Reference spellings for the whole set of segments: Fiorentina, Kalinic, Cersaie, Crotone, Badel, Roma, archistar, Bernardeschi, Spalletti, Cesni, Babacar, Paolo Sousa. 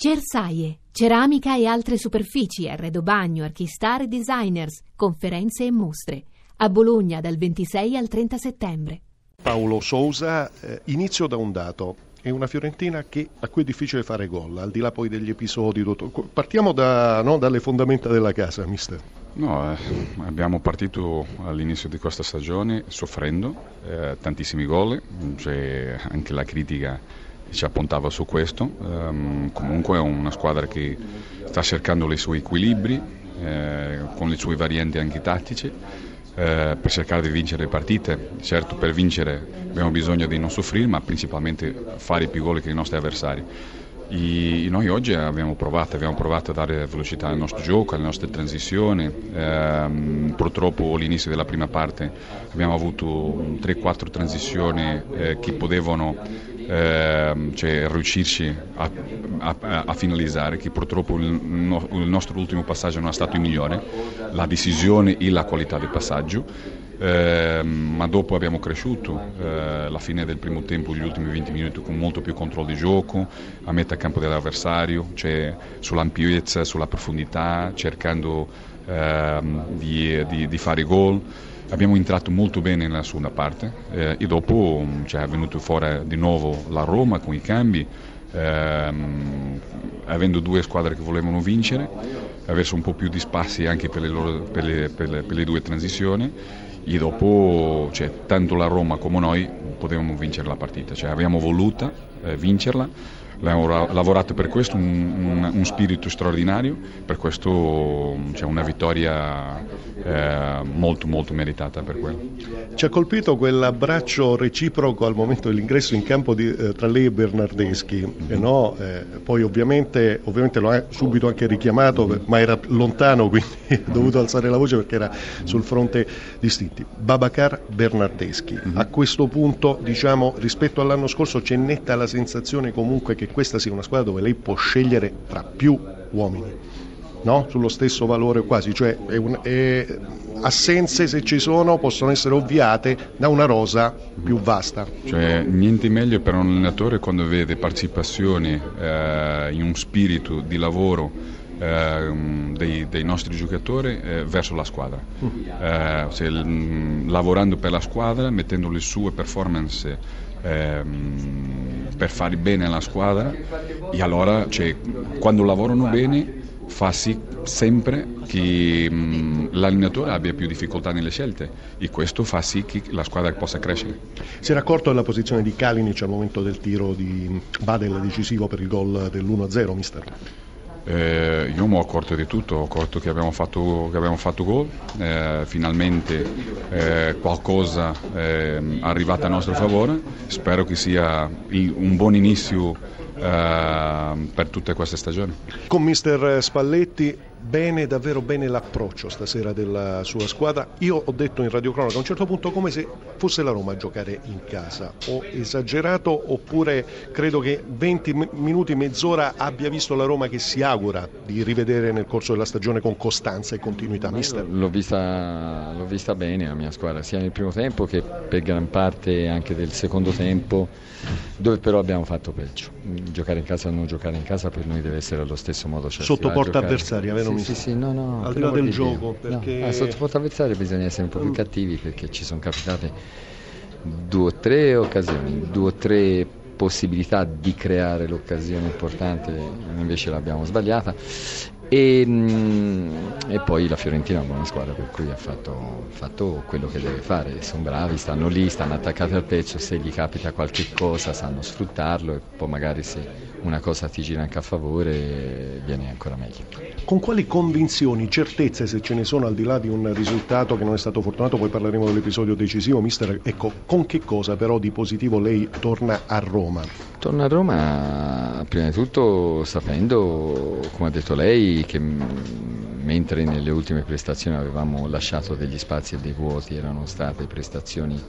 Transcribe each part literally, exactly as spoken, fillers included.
Cersaie, ceramica e altre superfici, arredo bagno, archistar e designers, conferenze e mostre. A Bologna dal ventisei al trenta settembre. Paolo Sousa, eh, inizio da un dato. È una Fiorentina che, a cui è difficile fare gol, al di là poi degli episodi. Tutto. Partiamo da, no, dalle fondamenta della casa, mister. No, eh, abbiamo partito all'inizio di questa stagione soffrendo eh, tantissimi gol, cioè anche la critica ci appuntava su questo. Um, comunque è una squadra che sta cercando i suoi equilibri eh, con le sue varianti anche tattiche eh, per cercare di vincere le partite. Certo, per vincere abbiamo bisogno di non soffrire, ma principalmente fare più gol che i nostri avversari. I, noi oggi abbiamo provato, abbiamo provato a dare velocità al nostro gioco, alle nostre transizioni. Ehm, purtroppo all'inizio della prima parte abbiamo avuto tre quattro transizioni eh, che potevano ehm, cioè, riuscirci a, a, a finalizzare, che purtroppo il, no, il nostro ultimo passaggio non è stato il migliore, la decisione e la qualità del passaggio. Eh, ma dopo abbiamo cresciuto eh, alla fine del primo tempo, gli ultimi venti minuti con molto più controllo di gioco a metà campo dell'avversario, cioè sull'ampiezza, sulla profondità, cercando eh, di, di, di fare gol. Abbiamo entrato molto bene nella seconda parte eh, e dopo cioè, è venuto fuori di nuovo la Roma con i cambi, eh, avendo due squadre che volevano vincere, avverso un po' più di spazi anche per le, loro, per le, per le, per le due transizioni. E dopo, cioè, tanto la Roma come noi potevamo vincere la partita, cioè, abbiamo voluto eh, vincerla, abbiamo lavorato per questo, un, un, un spirito straordinario, per questo cioè, una vittoria eh, molto molto meritata per quello. Ci ha colpito quell'abbraccio reciproco al momento dell'ingresso in campo di, eh, tra lei e Bernardeschi, mm-hmm. eh no? eh, poi ovviamente, ovviamente lo ha subito anche richiamato, mm-hmm. ma era lontano, quindi mm-hmm. ha dovuto alzare la voce perché era sul fronte distinto. Babacar, Bernardeschi, mm-hmm. a questo punto diciamo rispetto all'anno scorso c'è netta la sensazione comunque che questa sia una squadra dove lei può scegliere tra più uomini, no? Sullo stesso valore quasi, cioè è un, è, assenze se ci sono possono essere ovviate da una rosa più vasta. Cioè niente meglio per un allenatore quando vede partecipazioni eh, in un spirito di lavoro Eh, dei, dei nostri giocatori eh, verso la squadra, eh, se, mh, lavorando per la squadra, mettendo le sue performance eh, mh, per fare bene alla squadra, e allora cioè, quando lavorano bene fa sì sempre che mh, l'allenatore abbia più difficoltà nelle scelte, e questo fa sì che la squadra possa crescere. Si era accorto della posizione di Kalinic al momento del tiro di Badel decisivo per il gol dell'uno a zero, mister? Eh, io mi ho accorto di tutto, ho accorto che abbiamo fatto, che abbiamo fatto gol, eh, finalmente eh, qualcosa è eh, arrivato a nostro favore, spero che sia il, un buon inizio eh, per tutte queste stagioni. Con mister Spalletti bene, davvero bene l'approccio stasera della sua squadra. Io ho detto in radiocronaca a un certo punto come se fosse la Roma a giocare in casa, ho esagerato oppure credo che venti minuti, mezz'ora abbia visto la Roma che si augura di rivedere nel corso della stagione con costanza e continuità, mister? L'ho vista, l'ho vista bene la mia squadra, sia nel primo tempo che per gran parte anche del secondo tempo, dove però abbiamo fatto peggio. Giocare in casa o non giocare in casa per noi deve essere allo stesso modo, cioè sotto porta avversaria, vero? Sì, sì, sì, no, no, al di là del gioco, perché... no, a sottoporto avversario bisogna essere un po' più cattivi, perché ci sono capitate due o tre occasioni, due o tre possibilità di creare l'occasione importante, invece l'abbiamo sbagliata. E, e poi la Fiorentina è una buona squadra, per cui ha fatto, fatto quello che deve fare, sono bravi, stanno lì, stanno attaccati al pezzo, se gli capita qualche cosa sanno sfruttarlo, e poi magari se una cosa ti gira anche a favore viene ancora meglio. Con quali convinzioni, certezze, se ce ne sono, al di là di un risultato che non è stato fortunato, poi parleremo dell'episodio decisivo, mister, ecco, con che cosa però di positivo lei torna a Roma? Torna a Roma prima di tutto sapendo, come ha detto lei, che mentre nelle ultime prestazioni avevamo lasciato degli spazi e dei vuoti, erano state prestazioni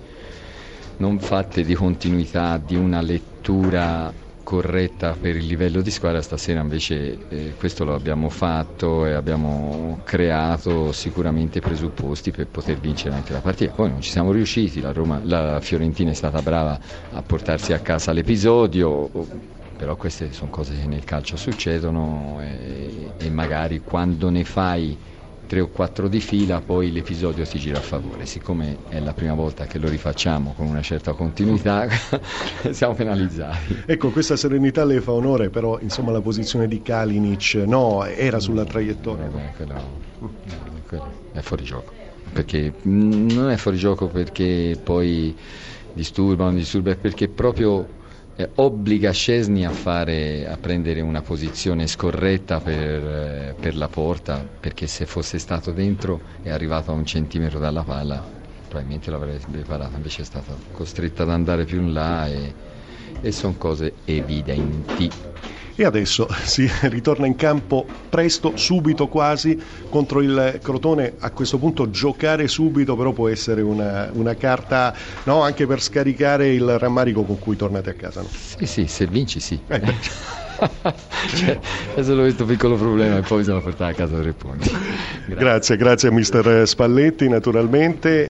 non fatte di continuità, di una lettura corretta per il livello di squadra. Stasera invece eh, questo lo abbiamo fatto e abbiamo creato sicuramente presupposti per poter vincere anche la partita. Poi non ci siamo riusciti, la, Roma, la Fiorentina è stata brava a portarsi a casa l'episodio, però queste sono cose che nel calcio succedono e, e magari quando ne fai tre o quattro di fila poi l'episodio si gira a favore. Siccome è la prima volta che lo rifacciamo con una certa continuità siamo penalizzati. Ecco, questa serenità le fa onore, però insomma la posizione di Kalinic no, era sulla traiettoria. Beh, quello, quello è fuori gioco, perché non è fuori gioco perché poi disturba o non disturba, è perché proprio obbliga Cesni a fare, a prendere una posizione scorretta per, per la porta, perché se fosse stato dentro e arrivato a un centimetro dalla palla probabilmente l'avrebbe parata, invece è stata costretta ad andare più in là e, e sono cose evidenti. E adesso si ritorna in campo presto, subito quasi, contro il Crotone. A questo punto giocare subito però può essere una, una carta, no? Anche per scaricare il rammarico con cui tornate a casa, no? Sì, sì, se vinci sì. Eh, cioè, è solo questo piccolo problema e poi bisogna portare a casa tre punti. Grazie, grazie, grazie a mister Spalletti naturalmente.